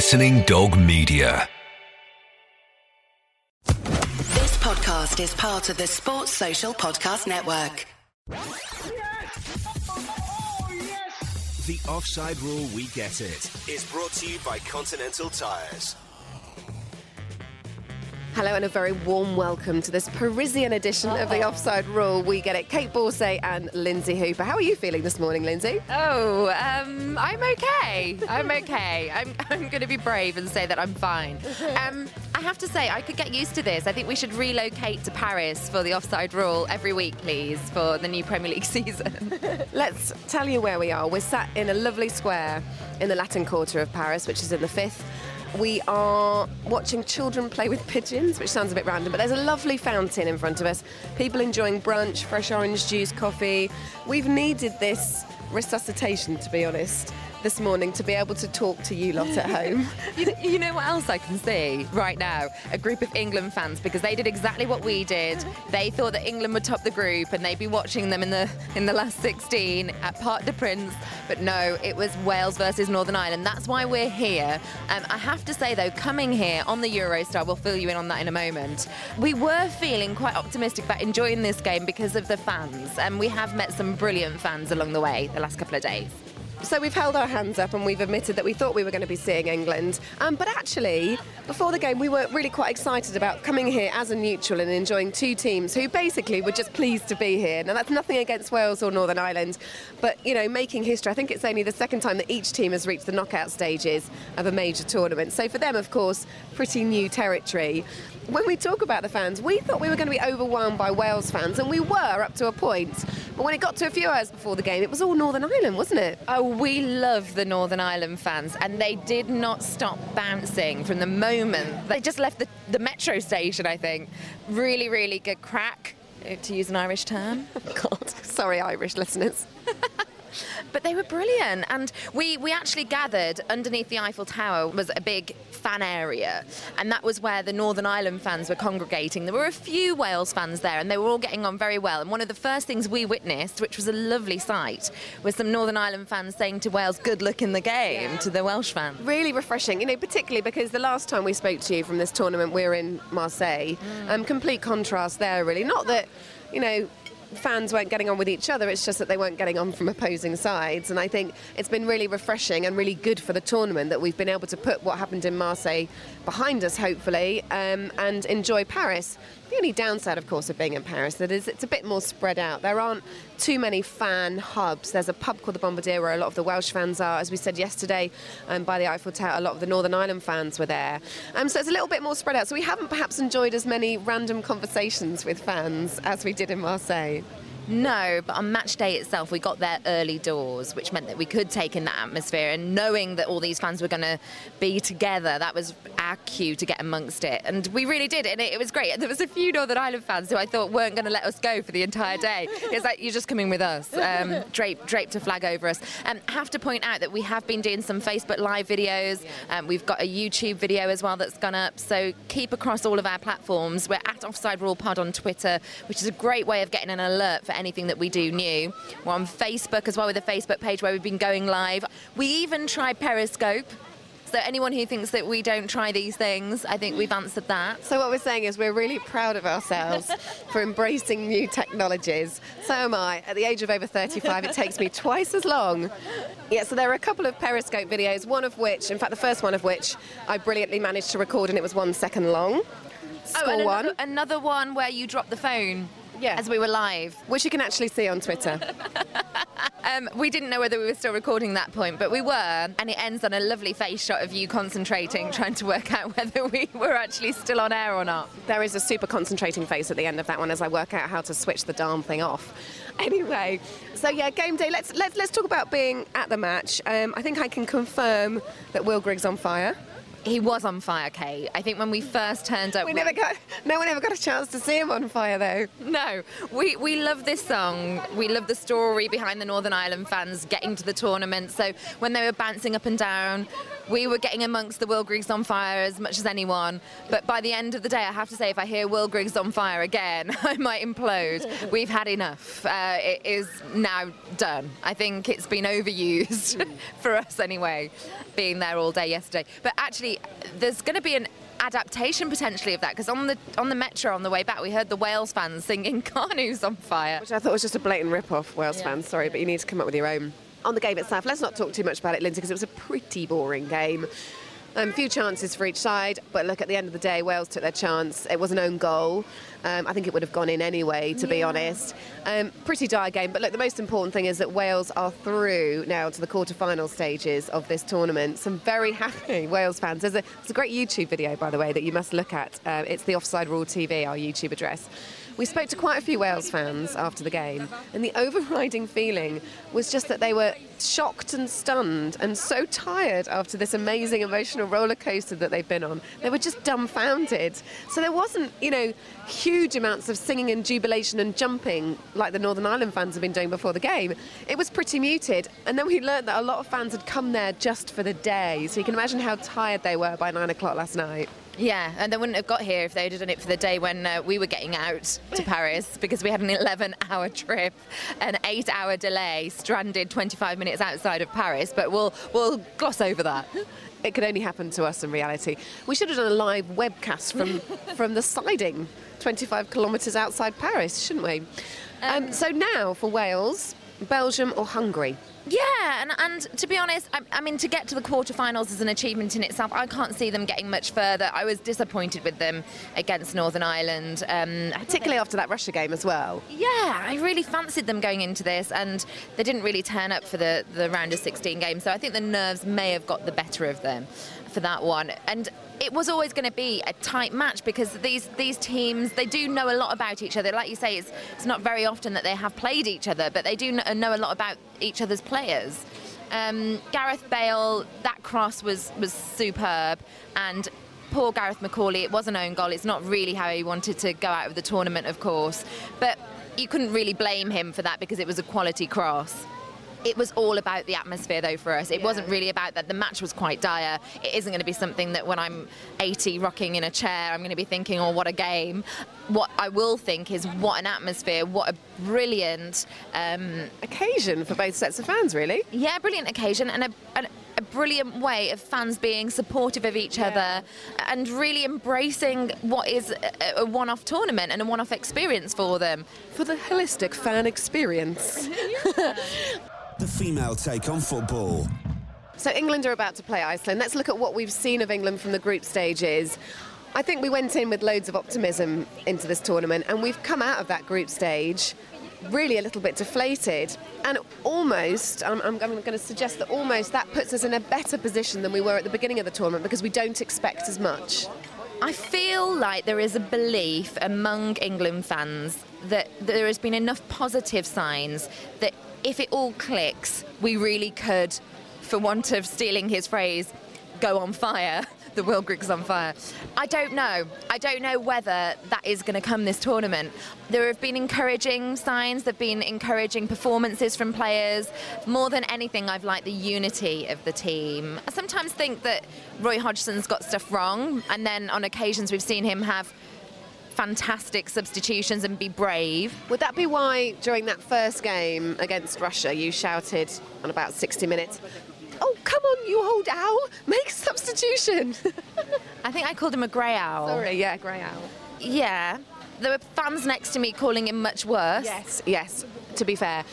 Listening Dog Media. This podcast is part of the Sports Social Podcast Network. The Offside Rule, we get it, is brought to you by Continental Tyres. Hello and a very warm welcome to this Parisian edition of The Offside Rule. We get it. Kait Borset and Lynsey Hooper. How are you feeling this morning, Lynsey? I'm okay. I'm going to be brave and say that I'm fine. I have to say, I could get used to this. I think we should relocate to Paris for The Offside Rule every week, please, for the new Premier League season. Let's tell you where we are. We're sat in a lovely square in the Latin Quarter of Paris, which is in the 5th. We are watching children play with pigeons, which sounds a bit random, but there's a lovely fountain in front of us. People enjoying brunch, fresh orange juice, coffee. We've needed this resuscitation, to be honest, this morning to be able to talk to you lot at home. You know what else I can see right now? A group of England fans, because they did exactly what we did. They thought that England would top the group and they'd be watching them in the last 16 at Parc de Prince. But no, it was Wales versus Northern Ireland. That's why we're here. I have to say, though, coming here on the Eurostar, we'll fill you in on that in a moment, we were feeling quite optimistic about enjoying this game because of the fans. And we have met some brilliant fans along the way the last couple of days. So we've held our hands up and we've admitted that we thought we were going to be seeing England. But actually, before the game, we were really quite excited about coming here as a neutral and enjoying two teams who basically were just pleased to be here. Now, that's nothing against Wales or Northern Ireland, but, you know, making history. I think it's only the second time that each team has reached the knockout stages of a major tournament. So for them, of course, pretty new territory. When we talk about the fans, we thought we were going to be overwhelmed by Wales fans, and we were up to a point. But when it got to a few hours before the game, it was all Northern Ireland, wasn't it? Oh, we love the Northern Ireland fans, and they did not stop bouncing from the moment. They just left the metro station, I think. Really, really good crack, to use an Irish term. God, sorry, Irish listeners. But they were brilliant, and we actually gathered underneath the Eiffel Tower was a big fan area, and that was where the Northern Ireland fans were congregating. There were a few Wales fans there, and they were all getting on very well. And one of the first things we witnessed, which was a lovely sight, was some Northern Ireland fans saying to Wales, good luck in the game, to the Welsh fans. Really refreshing, you know, particularly because the last time we spoke to you from this tournament, we were in Marseille. Complete contrast there, really. Not that, you know, fans weren't getting on with each other, it's just that they weren't getting on from opposing sides. And I think it's been really refreshing and really good for the tournament that we've been able to put what happened in Marseille behind us, hopefully, and enjoy Paris. The only downside, of course, of being in Paris, that is it's a bit more spread out. There aren't too many fan hubs. There's a pub called the Bombardier where a lot of the Welsh fans are. As we said yesterday, by the Eiffel Tower, a lot of the Northern Ireland fans were there. So it's a little bit more spread out. So we haven't perhaps enjoyed as many random conversations with fans as we did in Marseille. No, but on match day itself, we got there early doors, which meant that we could take in that atmosphere. And knowing that all these fans were going to be together, that was our cue to get amongst it. And we really did, and it was great. There was a few Northern Ireland fans who I thought weren't going to let us go for the entire day. It's like, you're just coming with us, draped a flag over us. I have to point out that we have been doing some Facebook Live videos. We've got a YouTube video as well that's gone up. So keep across all of our platforms. We're at Offside Rule Pod on Twitter, which is a great way of getting an alert for anything that we do new. We're on Facebook as well with a Facebook page where we've been going live. We even tried Periscope. So anyone who thinks that we don't try these things, I think we've answered that. So what we're saying is we're really proud of ourselves for embracing new technologies. So am I. At the age of over 35, it takes me twice as long. Yeah, so there are a couple of Periscope videos, one of which, in fact, the first one of which I brilliantly managed to record, and it was 1 second long. Another one where you dropped the phone. Yeah. As we were live. Which you can actually see on Twitter. We didn't know whether we were still recording that point, but we were. And it ends on a lovely face shot of you concentrating, trying to work out whether we were actually still on air or not. There is a super concentrating face at the end of that one as I work out how to switch the darn thing off. Anyway, so yeah, game day. Let's talk about being at the match. I think I can confirm that Will Griggs on fire. He was on fire, Kate. I think when we first turned up... No one ever got a chance to see him on fire, though. No. We love this song. We love the story behind the Northern Ireland fans getting to the tournament. So when they were bouncing up and down, we were getting amongst the Will Griggs on fire as much as anyone. But by the end of the day, I have to say, if I hear Will Griggs on fire again, I might implode. We've had enough. It is now done. I think it's been overused for us anyway, being there all day yesterday. But actually, there's going to be an adaptation potentially of that, because on the metro on the way back we heard the Wales fans singing Carnew's on fire, which I thought was just a blatant rip-off. Wales fans, sorry, but you need to come up with your own. On the game itself, let's not talk too much about it, Lynsey, because it was a pretty boring game. Few chances for each side, but look, at the end of the day, Wales took their chance. It was an own goal. I think it would have gone in anyway, to be honest. Pretty dire game, but look, the most important thing is that Wales are through now to the quarter-final stages of this tournament. Some very happy Wales fans. There's a great YouTube video, by the way, that you must look at. It's The Offside Rule TV, our YouTube address. We spoke to quite a few Wales fans after the game, and the overriding feeling was just that they were shocked and stunned and so tired after this amazing emotional roller coaster that they've been on. They were just dumbfounded. So there wasn't, huge amounts of singing and jubilation and jumping like the Northern Ireland fans have been doing before the game. It was pretty muted. And then we learned that a lot of fans had come there just for the day. So you can imagine how tired they were by 9 o'clock last night. Yeah, and they wouldn't have got here if they'd have done it for the day when we were getting out to Paris, because we had an 11-hour trip, an 8-hour delay, stranded 25 minutes outside of Paris, but we'll gloss over that. It could only happen to us in reality. We should have done a live webcast from the siding, 25 kilometres outside Paris, shouldn't we? So now for Wales, Belgium or Hungary? Yeah, and to be honest, I mean, to get to the quarterfinals is an achievement in itself. I can't see them getting much further. I was disappointed with them against Northern Ireland. Particularly after that Russia game as well. Yeah, I really fancied them going into this, and they didn't really turn up for the round of 16 game. So I think the nerves may have got the better of them for that one. And it was always going to be a tight match, because these teams, they do know a lot about each other. Like you say, it's not very often that they have played each other, but they do know a lot about each other's players. Gareth Bale, that cross was superb, and poor Gareth McCauley, it was an own goal. It's not really how he wanted to go out of the tournament, of course, but you couldn't really blame him for that, because it was a quality cross. It was all about the atmosphere, though, for us. It wasn't really about that. The match was quite dire. It isn't going to be something that when I'm 80, rocking in a chair, I'm going to be thinking, oh, what a game. What I will think is, what an atmosphere, what a brilliant... occasion for both sets of fans, really. Yeah, brilliant occasion, and a brilliant way of fans being supportive of each other and really embracing what is a one-off tournament and a one-off experience for them. For the holistic fan experience. The female take on football. So England are about to play Iceland. Let's look at what we've seen of England from the group stages. I think we went in with loads of optimism into this tournament, and we've come out of that group stage really a little bit deflated, and almost, I'm going to suggest that almost that puts us in a better position than we were at the beginning of the tournament, because we don't expect as much. I feel like there is a belief among England fans that there has been enough positive signs that if it all clicks, we really could, for want of stealing his phrase, go on fire. The Will Griggs on fire. I don't know whether that is going to come this tournament. There have been encouraging signs, there have been encouraging performances from players. More than anything, I've liked the unity of the team. I sometimes think that Roy Hodgson's got stuff wrong, and then on occasions we've seen him have fantastic substitutions and be brave. Would that be why during that first game against Russia you shouted on about 60 minutes, "Oh, come on, you old owl, make substitution"? I think I called him a grey owl. Sorry, yeah, grey owl. Yeah. There were fans next to me calling him much worse. Yes, to be fair.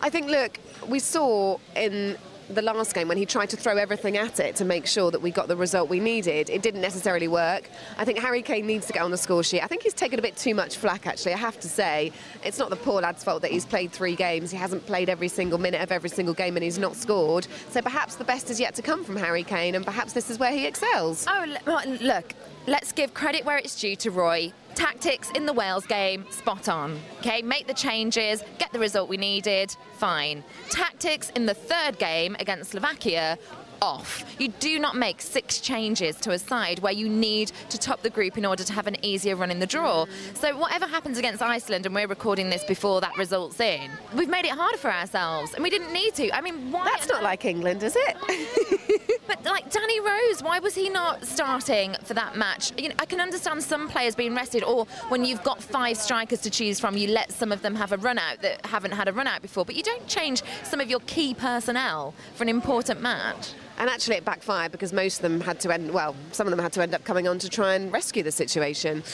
I think, look, we saw in the last game when he tried to throw everything at it to make sure that we got the result we needed, it didn't necessarily work. I think Harry Kane needs to get on the score sheet. I think he's taken a bit too much flack, actually, I have to say. It's not the poor lad's fault that he's played 3 games. He hasn't played every single minute of every single game, and he's not scored. So perhaps the best is yet to come from Harry Kane, and perhaps this is where he excels. Oh, look, let's give credit where it's due to Roy. Tactics in the Wales game, spot on. Okay, make the changes, get the result we needed, fine. Tactics in the third game against Slovakia, off. You do not make 6 changes to a side where you need to top the group in order to have an easier run in the draw. So whatever happens against Iceland, and we're recording this before that result's in, we've made it harder for ourselves, and we didn't need to. I mean, why? That's not like England, is it? But like Danny Rose, why was he not starting for that match? You know, I can understand some players being rested, or when you've got 5 strikers to choose from, you let some of them have a run out that haven't had a run out before, but you don't change some of your key personnel for an important match. And actually it backfired, because most of them had to end, well, some of them had to end up coming on to try and rescue the situation.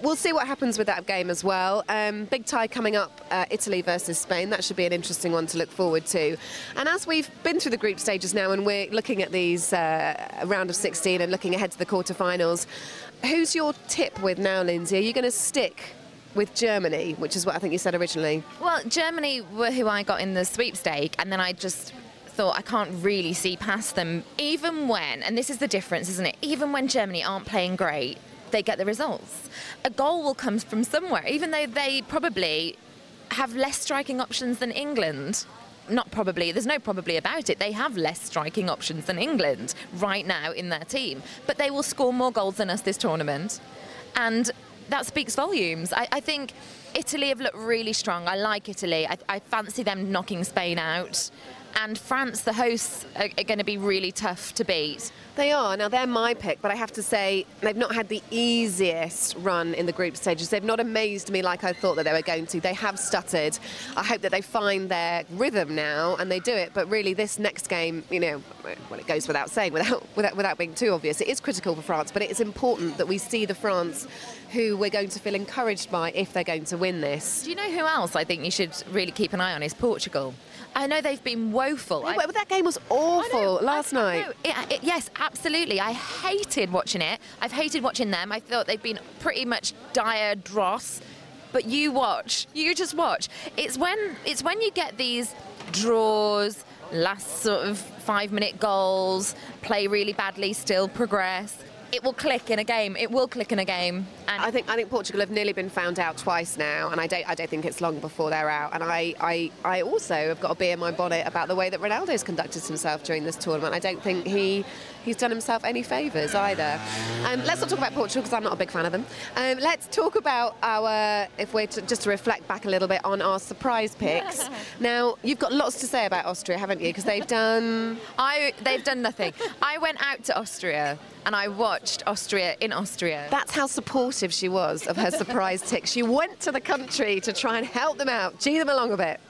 We'll see what happens with that game as well. Big tie coming up, Italy versus Spain. That should be an interesting one to look forward to. And as we've been through the group stages now and we're looking at these round of 16 and looking ahead to the quarterfinals, who's your tip with now, Lynsey? Are you going to stick with Germany, which is what I think you said originally? Well, Germany were who I got in the sweepstake, and then I just thought I can't really see past them, even when, and this is the difference, isn't it, even when Germany aren't playing great, they get the results. A goal will come from somewhere, even though they probably have less striking options than England. Not probably, there's no probably about it. They have less striking options than England right now in their team, but they will score more goals than us this tournament, and that speaks volumes. I think Italy have looked really strong. I like Italy. I fancy them knocking Spain out. And France, the hosts, are going to be really tough to beat. They are. Now, they're my pick, but I have to say they've not had the easiest run in the group stages. They've not amazed me like I thought that they were going to. They have stuttered. I hope that they find their rhythm now, and they do it. But really, this next game, you know, well, it goes without saying, without being too obvious, it is critical for France, but it is important that we see the France who we're going to feel encouraged by if they're going to win this. Do you know who else I think you should really keep an eye on is Portugal. I know they've been woeful. No, but that game was awful last night. Yes, absolutely. I hated watching it. I've hated watching them. I thought they've been pretty much dire dross. But you watch. You just watch. It's when you get these draws, last sort of 5-minute goals, play really badly, still progress. It will click in a game. It will click in a game. And I think Portugal have nearly been found out twice now, and I don't think it's long before they're out. And I also have got a bee in my bonnet about the way that Ronaldo's conducted himself during this tournament. I don't think he's done himself any favours either. Let's not talk about Portugal, because I'm not a big fan of them. Let's talk about our, just to reflect back a little bit on our surprise picks. Now, you've got lots to say about Austria, haven't you? Because they've done... They've done nothing. I went out to Austria and I watched Austria in Austria. That's how supportive she was of her surprise tick. She went to the country to try and help them out, gee them along a bit.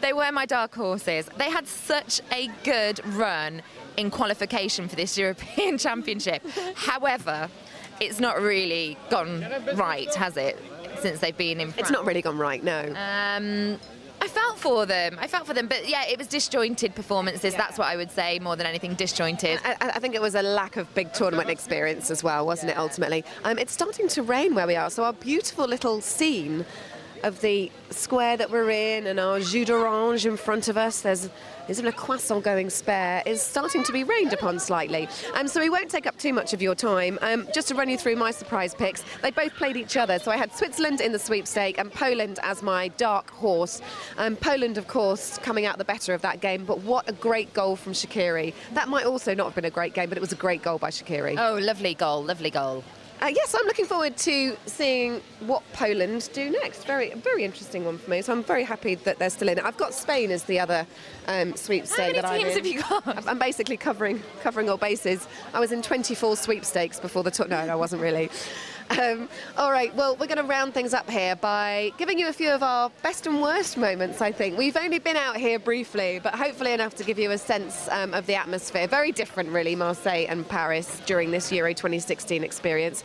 They were my dark horses. They had such a good run in qualification for this European Championship. However, it's not really gone right, has it, since they've been in France? It's not really gone right, no. I felt for them, but yeah, it was disjointed performances, that's what I would say, more than anything, disjointed. I think it was a lack of big tournament experience as well, wasn't it, ultimately? It's starting to rain where we are, so our beautiful little scene of the square that we're in and our jus d'orange in front of us, there's even a croissant going spare, is starting to be rained upon slightly. So we won't take up too much of your time. Just to run you through my surprise picks, they both played each other. So I had Switzerland in the sweepstake and Poland as my dark horse. Poland, of course, coming out the better of that game, but what a great goal from Shaqiri. That might also not have been a great game, but it was a great goal by Shaqiri. Oh, lovely goal, lovely goal. Yes, I'm looking forward to seeing what Poland do next. Very, very interesting one for me. So I'm very happy that they're still in it. I've got Spain as the other sweepstake that I'm in. How many teams have you got? I'm basically covering all bases. I was in 24 sweepstakes before the tournament. No, I wasn't really. All right, well, we're going to round things up here by giving you a few of our best and worst moments, I think. We've only been out here briefly, but hopefully enough to give you a sense of the atmosphere. Very different, really, Marseille and Paris during this Euro 2016 experience.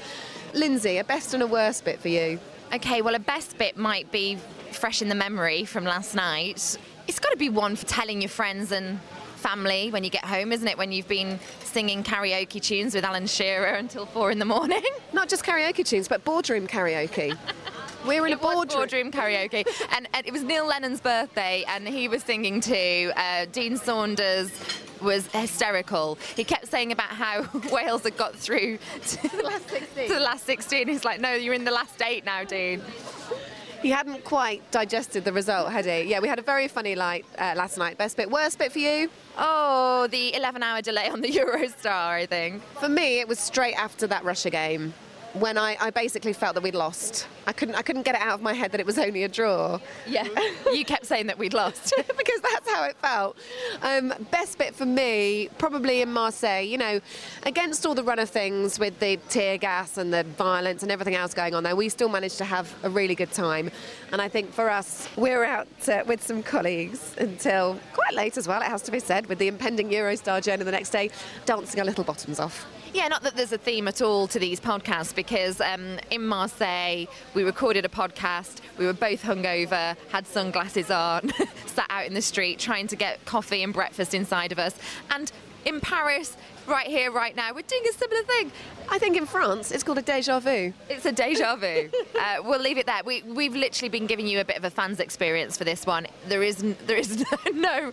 Lynsey, a best and a worst bit for you? OK, well, a best bit might be fresh in the memory from last night. It's got to be one for telling your friends and family when you get home, isn't it, when you've been singing karaoke tunes with Alan Shearer until 4 a.m. Not just karaoke tunes, but boardroom karaoke. We're in a boardroom karaoke, and it was Neil Lennon's birthday, and he was singing too. Dean Saunders was hysterical. He kept saying about how Wales had got through to the last 16. He's like, no, you're in the last 8 now, Dean. He hadn't quite digested the result, had he? Yeah, we had a very funny night last night. Best bit, worst bit for you? Oh, the 11-hour delay on the Eurostar, I think. For me, it was straight after that Russia game, when I basically felt that we'd lost. I couldn't get it out of my head that it was only a draw. Yeah, you kept saying that we'd lost. Because that's how it felt. Best bit for me, probably in Marseille, you know, against all the run of things with the tear gas and the violence and everything else going on there, we still managed to have a really good time. And I think for us, we were out with some colleagues until quite late as well, it has to be said, with the impending Eurostar journey the next day, dancing our little bottoms off. Yeah, not that there's a theme at all to these podcasts, because in Marseille, we recorded a podcast, we were both hungover, had sunglasses on, sat out in the street trying to get coffee and breakfast inside of us. And in Paris, right here, right now, we're doing a similar thing. I think in France, it's called a déjà vu. It's a déjà vu. We'll leave it there. We've literally been giving you a bit of a fans experience for this one. There's no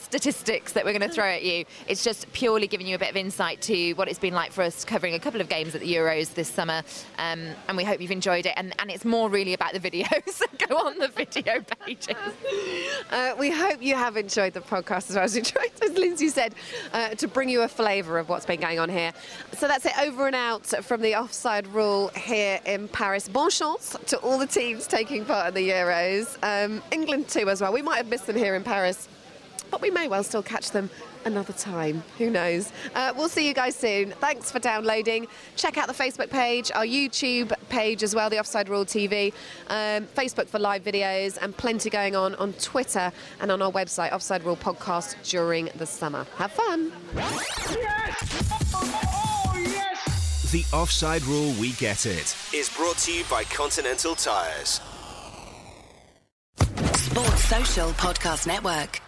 statistics that we're going to throw at you. It's just purely giving you a bit of insight to what it's been like for us covering a couple of games at the Euros this summer. And we hope you've enjoyed it. And it's more really about the videos. Go on the video pages. We hope you have enjoyed the podcast as well as you tried, as Lynsey said, to bring you a flavour of what's been going on here. So that's it, over and out from the Offside Rule here in Paris. Bon chance to all the teams taking part in the Euros. England too as well. We might have missed them here in Paris, but we may well still catch them another time. Who knows? We'll see you guys soon. Thanks for downloading. Check out the Facebook page, our YouTube page as well, The Offside Rule TV, Facebook for live videos, and plenty going on Twitter and on our website, Offside Rule Podcast, during the summer. Have fun. Yes! Oh, yes! The Offside Rule We Get It is brought to you by Continental Tyres. Sports Social Podcast Network.